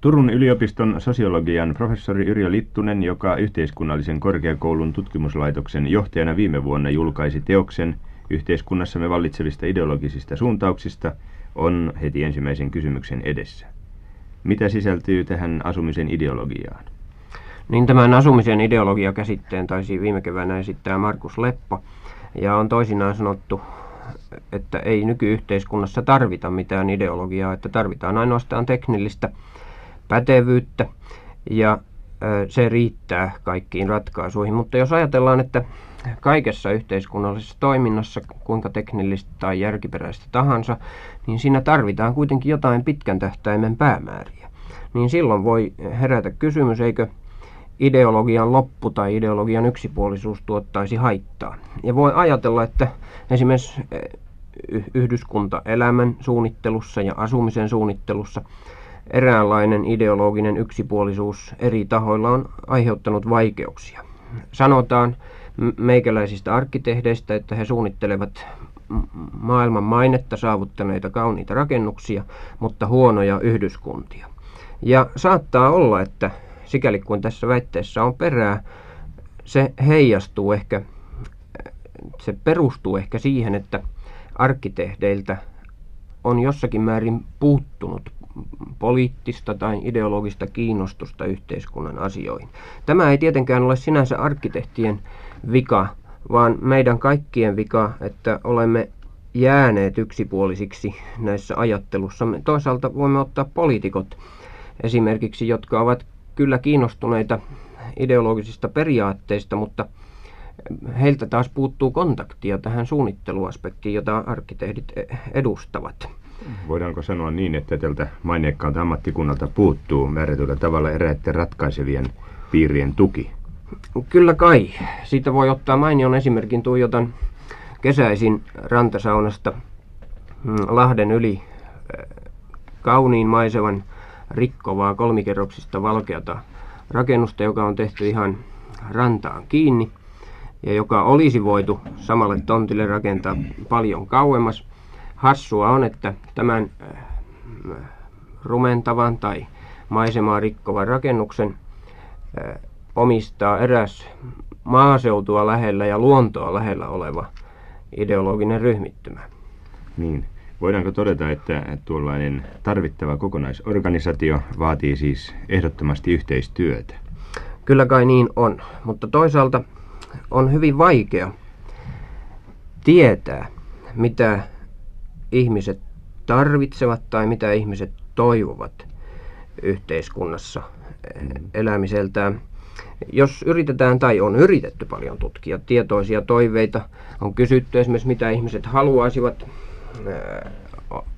Turun yliopiston sosiologian professori Yrjö Littunen, joka yhteiskunnallisen korkeakoulun tutkimuslaitoksen johtajana viime vuonna julkaisi teoksen yhteiskunnassamme vallitsevista ideologisista suuntauksista, on heti ensimmäisen kysymyksen edessä. Mitä sisältyy tähän asumisen ideologiaan? Niin, tämän asumisen ideologiakäsitteen taisi viime keväänä esittää Markus Leppo, ja on toisinaan sanottu, että ei nykyyhteiskunnassa tarvita mitään ideologiaa, että tarvitaan ainoastaan teknillistä pätevyyttä ja se riittää kaikkiin ratkaisuihin. Mutta jos ajatellaan, että kaikessa yhteiskunnallisessa toiminnassa, kuinka teknillistä tai järkiperäistä tahansa, niin siinä tarvitaan kuitenkin jotain pitkän tähtäimen päämääriä. Niin silloin voi herätä kysymys, eikö ideologian loppu tai ideologian yksipuolisuus tuottaisi haittaa. Ja voi ajatella, että esimerkiksi yhdyskuntaelämän suunnittelussa ja asumisen suunnittelussa eräänlainen ideologinen yksipuolisuus eri tahoilla on aiheuttanut vaikeuksia. Sanotaan meikäläisistä arkkitehdeistä, että he suunnittelevat maailman mainetta saavuttaneita kauniita rakennuksia, mutta huonoja yhdyskuntia. Ja saattaa olla, että sikäli kuin tässä väitteessä on perää, se perustuu ehkä siihen, että arkkitehdeiltä on jossakin määrin puuttunut poliittista tai ideologista kiinnostusta yhteiskunnan asioihin. Tämä ei tietenkään ole sinänsä arkkitehtien vika, vaan meidän kaikkien vika, että olemme jääneet yksipuolisiksi näissä ajattelussamme. Toisaalta voimme ottaa poliitikot esimerkiksi, jotka ovat kyllä kiinnostuneita ideologisista periaatteista, mutta heiltä taas puuttuu kontaktia tähän suunnitteluaspektiin, jota arkkitehdit edustavat. Voidaanko sanoa niin, että tältä maineikkaalta ammattikunnalta puuttuu määrätyllä tavalla eräiden ratkaisevien piirien tuki? Kyllä kai. Siitä voi ottaa mainion esimerkin. Tuijotan kesäisin rantasaunasta Lahden yli kauniin maiseman rikkovaa kolmikerroksista valkeata rakennusta, joka on tehty ihan rantaan kiinni ja joka olisi voitu samalle tontille rakentaa paljon kauemmas. Hassua on, että tämän rumentavan tai maisemaa rikkovan rakennuksen omistaa eräs maaseutua lähellä ja luontoa lähellä oleva ideologinen ryhmittymä. Niin. Voidaanko todeta, että tuollainen tarvittava kokonaisorganisaatio vaatii siis ehdottomasti yhteistyötä? Kyllä kai niin on, mutta toisaalta on hyvin vaikea tietää, mitä ihmiset tarvitsevat tai mitä ihmiset toivovat yhteiskunnassa elämiseltään. Jos yritetään tai on yritetty paljon tutkia tietoisia toiveita, on kysytty esimerkiksi mitä ihmiset haluaisivat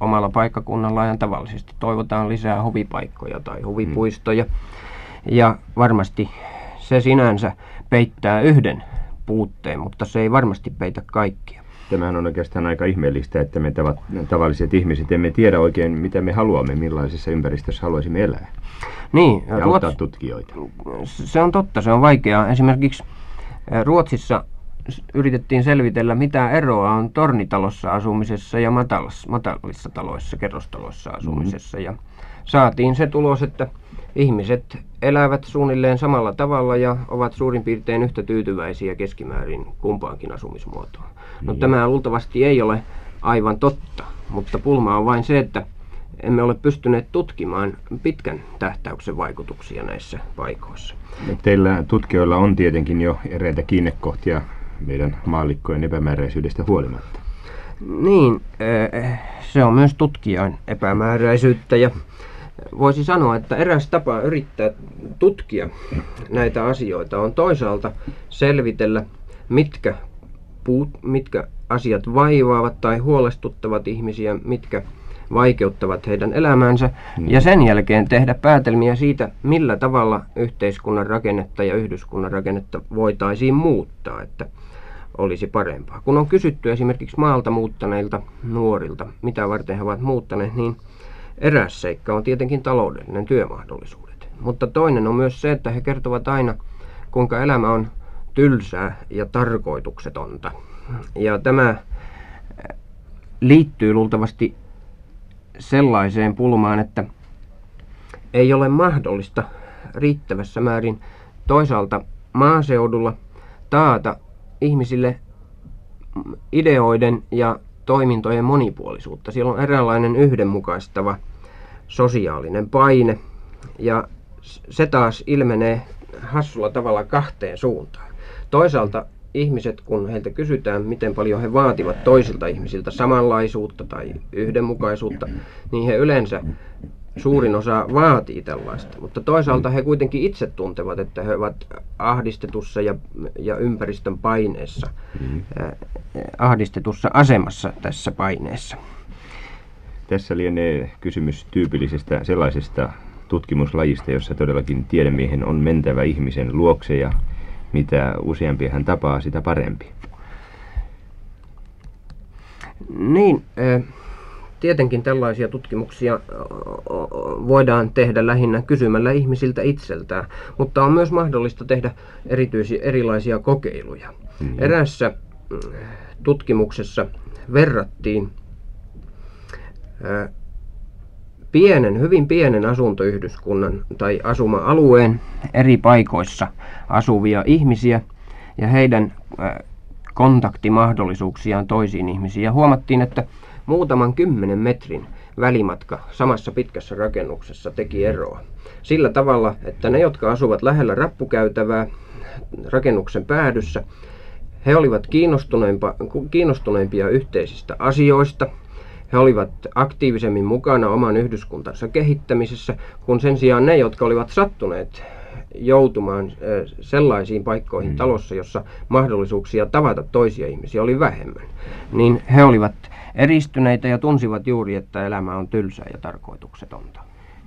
omalla paikkakunnallaan ja tavallisesti toivotaan lisää hovipaikkoja tai huvipuistoja. Ja varmasti se sinänsä peittää yhden puutteen, mutta se ei varmasti peitä kaikkia. Tämähän on oikeastaan aika ihmeellistä, että me tavalliset ihmiset emme tiedä oikein, mitä me haluamme, millaisessa ympäristössä haluaisimme elää. Niin, ja auttaa tutkijoita. Se on totta, se on vaikeaa. Esimerkiksi Ruotsissa yritettiin selvitellä, mitä eroa on tornitalossa asumisessa ja matalissa taloissa, kerrostaloissa asumisessa. Ja saatiin se tulos, että ihmiset elävät suunnilleen samalla tavalla ja ovat suurin piirtein yhtä tyytyväisiä keskimäärin kumpaankin asumismuotoon. No, tämä luultavasti ei ole aivan totta, mutta pulma on vain se, että emme ole pystyneet tutkimaan pitkän tähtäyksen vaikutuksia näissä paikoissa. Teillä tutkijoilla on tietenkin jo eräitä kiinnekohtia meidän maallikkojen epämääräisyydestä huolimatta. Niin, se on myös tutkijan epämääräisyyttä ja voisi sanoa, että eräs tapa yrittää tutkia näitä asioita on toisaalta selvitellä, mitkä asiat vaivaavat tai huolestuttavat ihmisiä, mitkä vaikeuttavat heidän elämäänsä ja sen jälkeen tehdä päätelmiä siitä, millä tavalla yhteiskunnan rakennetta ja yhdyskunnan rakennetta voitaisiin muuttaa, että olisi parempaa. Kun on kysytty esimerkiksi maalta muuttaneilta nuorilta, mitä varten he ovat muuttaneet, niin eräs seikka on tietenkin taloudellinen työmahdollisuudet. Mutta toinen on myös se, että he kertovat aina, kuinka elämä on tylsää ja tarkoituksetonta. Ja tämä liittyy luultavasti sellaiseen pulmaan, että ei ole mahdollista riittävässä määrin toisaalta maaseudulla taata ihmisille ideoiden ja toimintojen monipuolisuutta. Siellä on eräänlainen yhdenmukaistava sosiaalinen paine ja se taas ilmenee hassulla tavalla kahteen suuntaan. Toisaalta ihmiset, kun heiltä kysytään, miten paljon he vaativat toisilta ihmisiltä samanlaisuutta tai yhdenmukaisuutta, niin he yleensä suurin osa vaatii tällaista. Mutta toisaalta he kuitenkin itse tuntevat, että he ovat ahdistetussa ja ympäristön paineessa, ahdistetussa asemassa tässä paineessa. Tässä lienee kysymys tyypillisestä sellaisesta tutkimuslajista, jossa todellakin tiedemiehen on mentävä ihmisen luokse ja mitä useampi hän tapaa, sitä parempi. Niin, tietenkin tällaisia tutkimuksia voidaan tehdä lähinnä kysymällä ihmisiltä itseltään, mutta on myös mahdollista tehdä erilaisia kokeiluja. Mm-hmm. Eräässä tutkimuksessa verrattiin hyvin pienen asuntoyhdyskunnan tai asuma-alueen eri paikoissa asuvia ihmisiä ja heidän kontaktimahdollisuuksiaan toisiin ihmisiin. Ja huomattiin, että muutaman 10 metrin välimatka samassa pitkässä rakennuksessa teki eroa. Sillä tavalla, että ne, jotka asuvat lähellä rappukäytävää rakennuksen päädyssä, he olivat kiinnostuneimpia yhteisistä asioista. He olivat aktiivisemmin mukana oman yhdyskuntansa kehittämisessä, kun sen sijaan ne, jotka olivat sattuneet joutumaan sellaisiin paikkoihin talossa, jossa mahdollisuuksia tavata toisia ihmisiä oli vähemmän, niin he olivat eristyneitä ja tunsivat juuri, että elämä on tylsää ja tarkoituksetonta.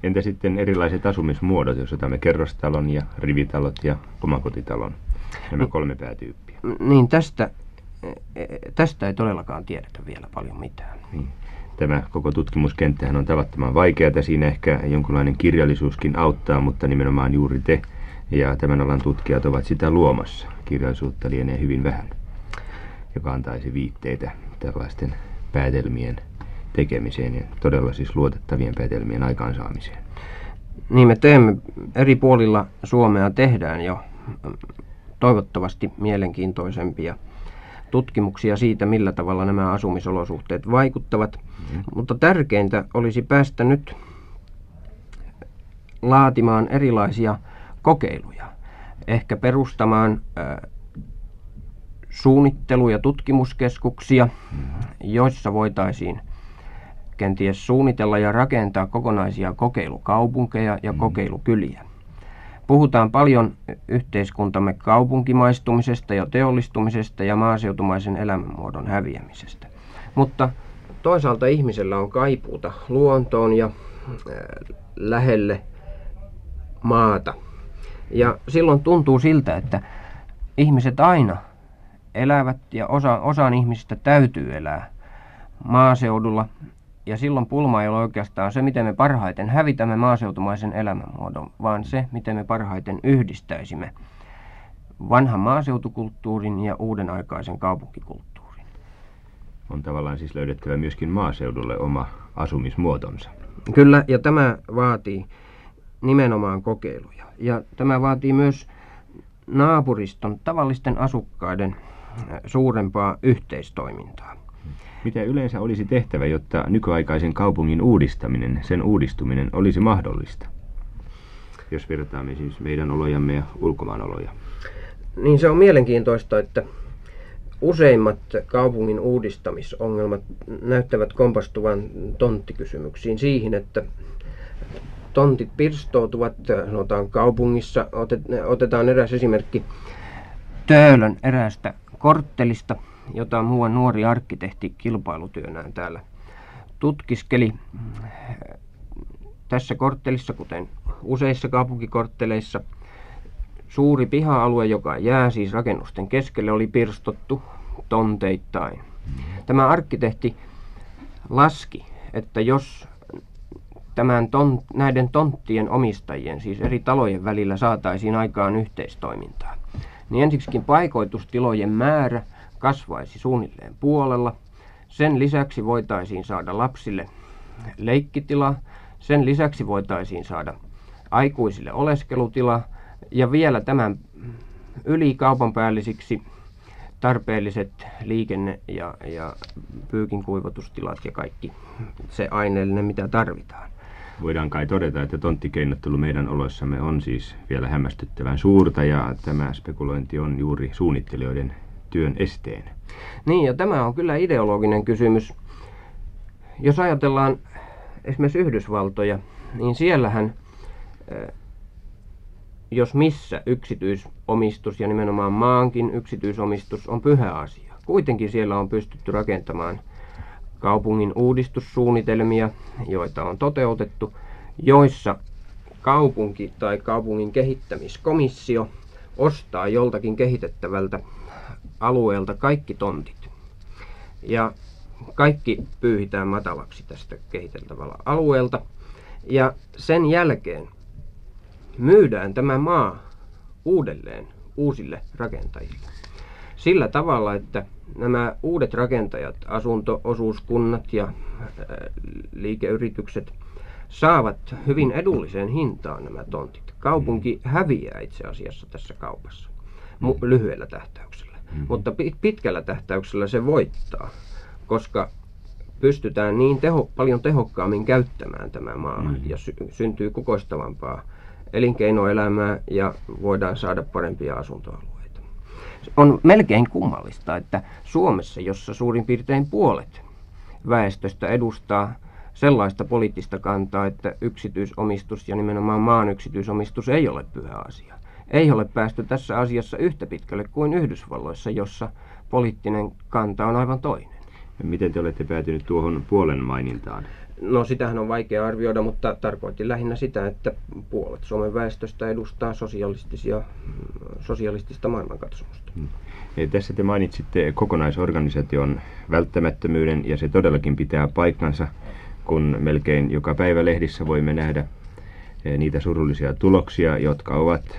Entä sitten erilaiset asumismuodot, jos otamme kerrostalon ja rivitalot ja omakotitalon, nämä 3 päätyyppiä? Niin tästä ei todellakaan tiedetä vielä paljon mitään. Niin. Tämä koko tutkimuskenttähän on tavattoman vaikeaa, että siinä ehkä jonkinlainen kirjallisuuskin auttaa, mutta nimenomaan juuri te ja tämän alan tutkijat ovat sitä luomassa. Kirjallisuutta lienee hyvin vähän, joka antaisi viitteitä tällaisten päätelmien tekemiseen ja todella siis luotettavien päätelmien aikaansaamiseen. Niin me teemme, eri puolilla Suomea tehdään jo toivottavasti mielenkiintoisempia tutkimuksia siitä, millä tavalla nämä asumisolosuhteet vaikuttavat. Mutta tärkeintä olisi päästä nyt laatimaan erilaisia kokeiluja. Ehkä perustamaan suunnittelu- ja tutkimuskeskuksia, joissa voitaisiin kenties suunnitella ja rakentaa kokonaisia kokeilukaupunkeja ja kokeilukyliä. Puhutaan paljon yhteiskuntamme kaupunkimaistumisesta ja teollistumisesta ja maaseutumaisen elämänmuodon häviämisestä. Mutta toisaalta ihmisellä on kaipuuta luontoon ja lähelle maata. Ja silloin tuntuu siltä, että ihmiset aina elävät ja osaan ihmisistä täytyy elää maaseudulla. Ja silloin pulma ei ole oikeastaan se, miten me parhaiten hävitämme maaseutumaisen elämänmuodon, vaan se, miten me parhaiten yhdistäisimme vanhan maaseutukulttuurin ja uuden aikaisen kaupunkikulttuurin. On tavallaan siis löydettävä myöskin maaseudulle oma asumismuotonsa. Kyllä, ja tämä vaatii nimenomaan kokeiluja. Ja tämä vaatii myös naapuriston, tavallisten asukkaiden suurempaa yhteistoimintaa. Mitä yleensä olisi tehtävä, jotta nykyaikaisen kaupungin uudistaminen, sen uudistuminen olisi mahdollista, jos vertaamme siis meidän olojamme ja ulkomaan oloja? Niin se on mielenkiintoista, että useimmat kaupungin uudistamisongelmat näyttävät kompastuvan tonttikysymyksiin siihen, että tontit pirstoutuvat, sanotaan kaupungissa, otetaan eräs esimerkki Töölön eräästä korttelista, jota muuan nuori arkkitehti kilpailutyönään täällä tutkiskeli. Tässä korttelissa, kuten useissa kaupunkikortteleissa, suuri piha-alue, joka jää siis rakennusten keskelle, oli pirstottu tonteittain. Tämä arkkitehti laski, että jos näiden tonttien omistajien, siis eri talojen välillä saataisiin aikaan yhteistoimintaa, niin ensiksikin paikoitustilojen määrä kasvaisi suunnilleen puolella. Sen lisäksi voitaisiin saada lapsille leikkitila. Sen lisäksi voitaisiin saada aikuisille oleskelutila ja vielä tämän yli kaupanpäällisiksi tarpeelliset liikenne- ja pyykinkuivatustilat ja kaikki se aineellinen, mitä tarvitaan. Voidaan kai todeta, että tonttikeinottelu meidän oloissamme on siis vielä hämmästyttävän suurta ja tämä spekulointi on juuri suunnittelijoiden työn esteen. Niin, ja tämä on kyllä ideologinen kysymys. Jos ajatellaan esimerkiksi Yhdysvaltoja, niin siellähän, jos missä, yksityisomistus ja nimenomaan maankin yksityisomistus on pyhä asia. Kuitenkin siellä on pystytty rakentamaan kaupungin uudistussuunnitelmia, joita on toteutettu, joissa kaupunki tai kaupungin kehittämiskomissio ostaa joltakin kehitettävältä alueelta kaikki tontit. Ja kaikki pyyhitään matalaksi tästä kehiteltävällä alueelta. Ja sen jälkeen myydään tämä maa uudelleen uusille rakentajille. Sillä tavalla, että nämä uudet rakentajat, asunto-osuuskunnat ja liikeyritykset saavat hyvin edulliseen hintaan nämä tontit. Kaupunki häviää itse asiassa tässä kaupassa lyhyellä tähtäyksellä, mutta pitkällä tähtäyksellä se voittaa, koska pystytään niin paljon tehokkaammin käyttämään tämä maa ja syntyy kukoistavampaa elinkeinoelämää ja voidaan saada parempia asuntoalueita. On melkein kummallista, että Suomessa, jossa suurin piirtein puolet väestöstä edustaa sellaista poliittista kantaa, että yksityisomistus ja nimenomaan maan yksityisomistus ei ole pyhä asia. Ei ole päästy tässä asiassa yhtä pitkälle kuin Yhdysvalloissa, jossa poliittinen kanta on aivan toinen. Miten te olette päätynyt tuohon puolen mainintaan? No, sitähän on vaikea arvioida, mutta tarkoitin lähinnä sitä, että puolet Suomen väestöstä edustaa sosialistista maailmankatsomusta. Ja tässä te mainitsitte kokonaisorganisaation välttämättömyyden, ja se todellakin pitää paikkansa, kun melkein joka päivä lehdissä voimme nähdä niitä surullisia tuloksia, jotka ovat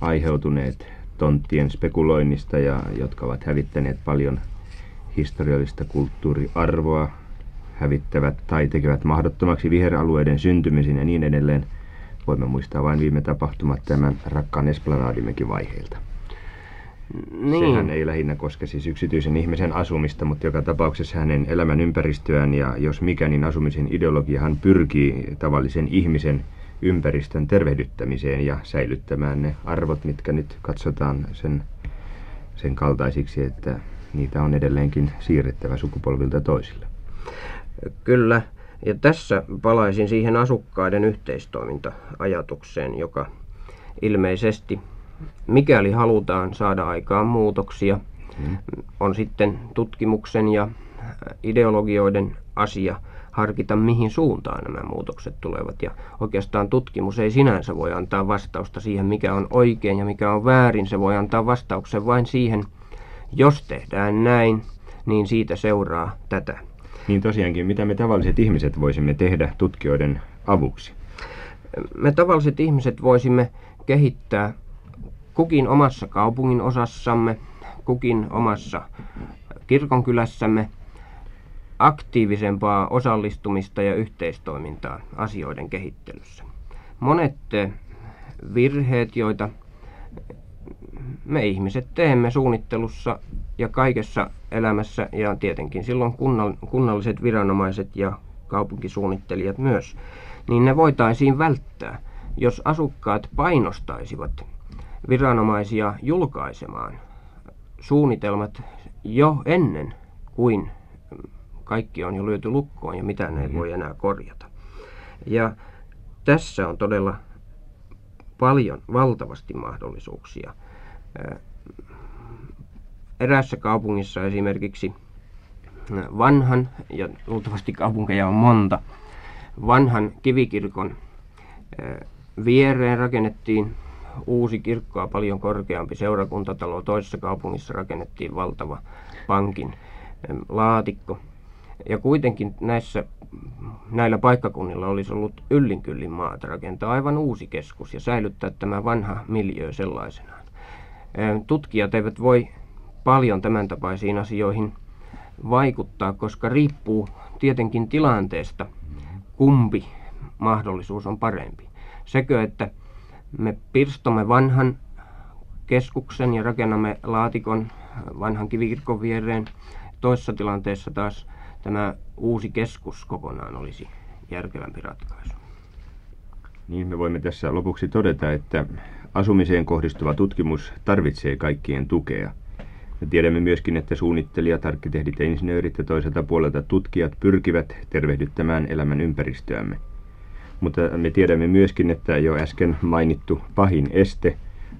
aiheutuneet tonttien spekuloinnista ja jotka ovat hävittäneet paljon historiallista kulttuuriarvoa, hävittävät tai tekevät mahdottomaksi viheralueiden syntymisen ja niin edelleen. Voimme muistaa vain viime tapahtumat tämän rakkaan esplanadimmekin vaiheilta. Niin. Sehän ei lähinnä koske siis yksityisen ihmisen asumista, mutta joka tapauksessa hänen elämän ympäristöään, ja jos mikä, niin asumisen ideologiahan pyrkii tavallisen ihmisen ympäristön tervehdyttämiseen ja säilyttämään ne arvot, mitkä nyt katsotaan sen kaltaisiksi, että niitä on edelleenkin siirrettävä sukupolvilta toisille. Kyllä, ja tässä palaisin siihen asukkaiden yhteistoiminta-ajatukseen, joka ilmeisesti, mikäli halutaan saada aikaan muutoksia, on sitten tutkimuksen ja ideologioiden asia harkita, mihin suuntaan nämä muutokset tulevat. Ja oikeastaan tutkimus ei sinänsä voi antaa vastausta siihen, mikä on oikein ja mikä on väärin. Se voi antaa vastauksen vain siihen, jos tehdään näin, niin siitä seuraa tätä. Niin tosiaankin, mitä me tavalliset ihmiset voisimme tehdä tutkijoiden avuksi? Me tavalliset ihmiset voisimme kehittää kukin omassa kaupungin osassamme, kukin omassa kirkonkylässämme aktiivisempaa osallistumista ja yhteistoimintaa asioiden kehittelyssä. Monet virheet, joita me ihmiset teemme suunnittelussa ja kaikessa elämässä, ja tietenkin silloin kunnalliset viranomaiset ja kaupunkisuunnittelijat myös, niin ne voitaisiin välttää, jos asukkaat painostaisivat viranomaisia julkaisemaan suunnitelmat jo ennen kuin kaikki on jo lyöty lukkoon ja mitään ei voi enää korjata. Ja tässä on todella paljon, valtavasti mahdollisuuksia. Eräässä kaupungissa esimerkiksi vanhan, ja luultavasti kaupunkeja on monta, vanhan kivikirkon viereen rakennettiin uusi kirkkoa paljon korkeampi seurakuntatalo. Toisessa kaupungissa rakennettiin valtava pankin laatikko. Ja kuitenkin näillä paikkakunnilla olisi ollut yllin kyllin maata rakentaa aivan uusi keskus ja säilyttää tämä vanha miljöö sellaisenaan. Tutkijat eivät voi paljon tämän tapaisiin asioihin vaikuttaa, koska riippuu tietenkin tilanteesta, kumpi mahdollisuus on parempi. sekö, että me pirstomme vanhan keskuksen ja rakennamme laatikon vanhan kivikirkon viereen. Toisessa tilanteessa taas tämä uusi keskus kokonaan olisi järkevämpi ratkaisu. Niin, me voimme tässä lopuksi todeta, että asumiseen kohdistuva tutkimus tarvitsee kaikkien tukea. Me tiedämme myöskin, että suunnittelijat, arkkitehdit ja insinöörit ja toiselta puolelta tutkijat pyrkivät tervehdyttämään elämän ympäristöämme. Mutta me tiedämme myöskin, että jo äsken mainittu pahin este,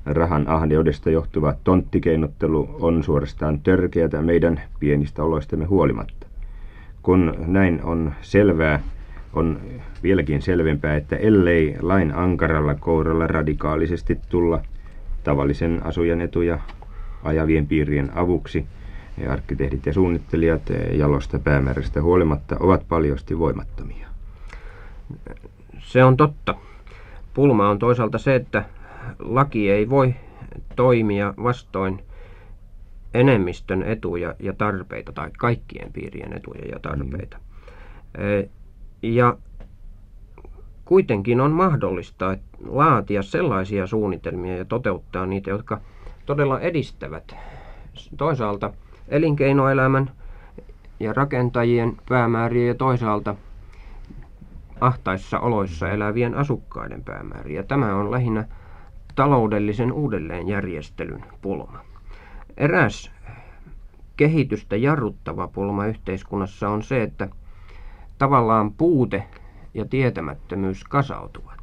rahan ahneudesta johtuva tonttikeinottelu, on suorastaan törkeätä meidän pienistä oloistamme huolimatta. Kun näin on selvää, on vieläkin selvempää, että ellei lain ankaralla kouralla radikaalisesti tulla tavallisen asujan etuja ajavien piirien avuksi, ja arkkitehdit ja suunnittelijat jalosta päämäärästä huolimatta ovat paljosti voimattomia. Se on totta. Pulma on toisaalta se, että laki ei voi toimia vastoin enemmistön etuja ja tarpeita, tai kaikkien piirien etuja ja tarpeita. Ja kuitenkin on mahdollista laatia sellaisia suunnitelmia ja toteuttaa niitä, jotka todella edistävät toisaalta elinkeinoelämän ja rakentajien päämääriä ja toisaalta ahtaissa oloissa elävien asukkaiden päämääriä. Tämä on lähinnä taloudellisen uudelleenjärjestelyn pulma. Eräs kehitystä jarruttava pulma yhteiskunnassa on se, että tavallaan puute ja tietämättömyys kasautuvat.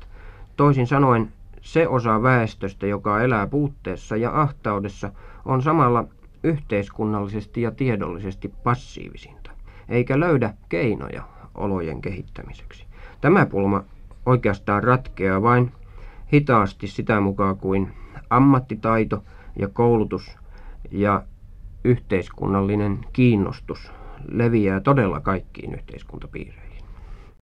Toisin sanoen se osa väestöstä, joka elää puutteessa ja ahtaudessa, on samalla yhteiskunnallisesti ja tiedollisesti passiivisinta, eikä löydä keinoja olojen kehittämiseksi. Tämä pulma oikeastaan ratkeaa vain hitaasti sitä mukaan kuin ammattitaito ja koulutus ja yhteiskunnallinen kiinnostus leviää todella kaikkiin yhteiskuntapiireihin.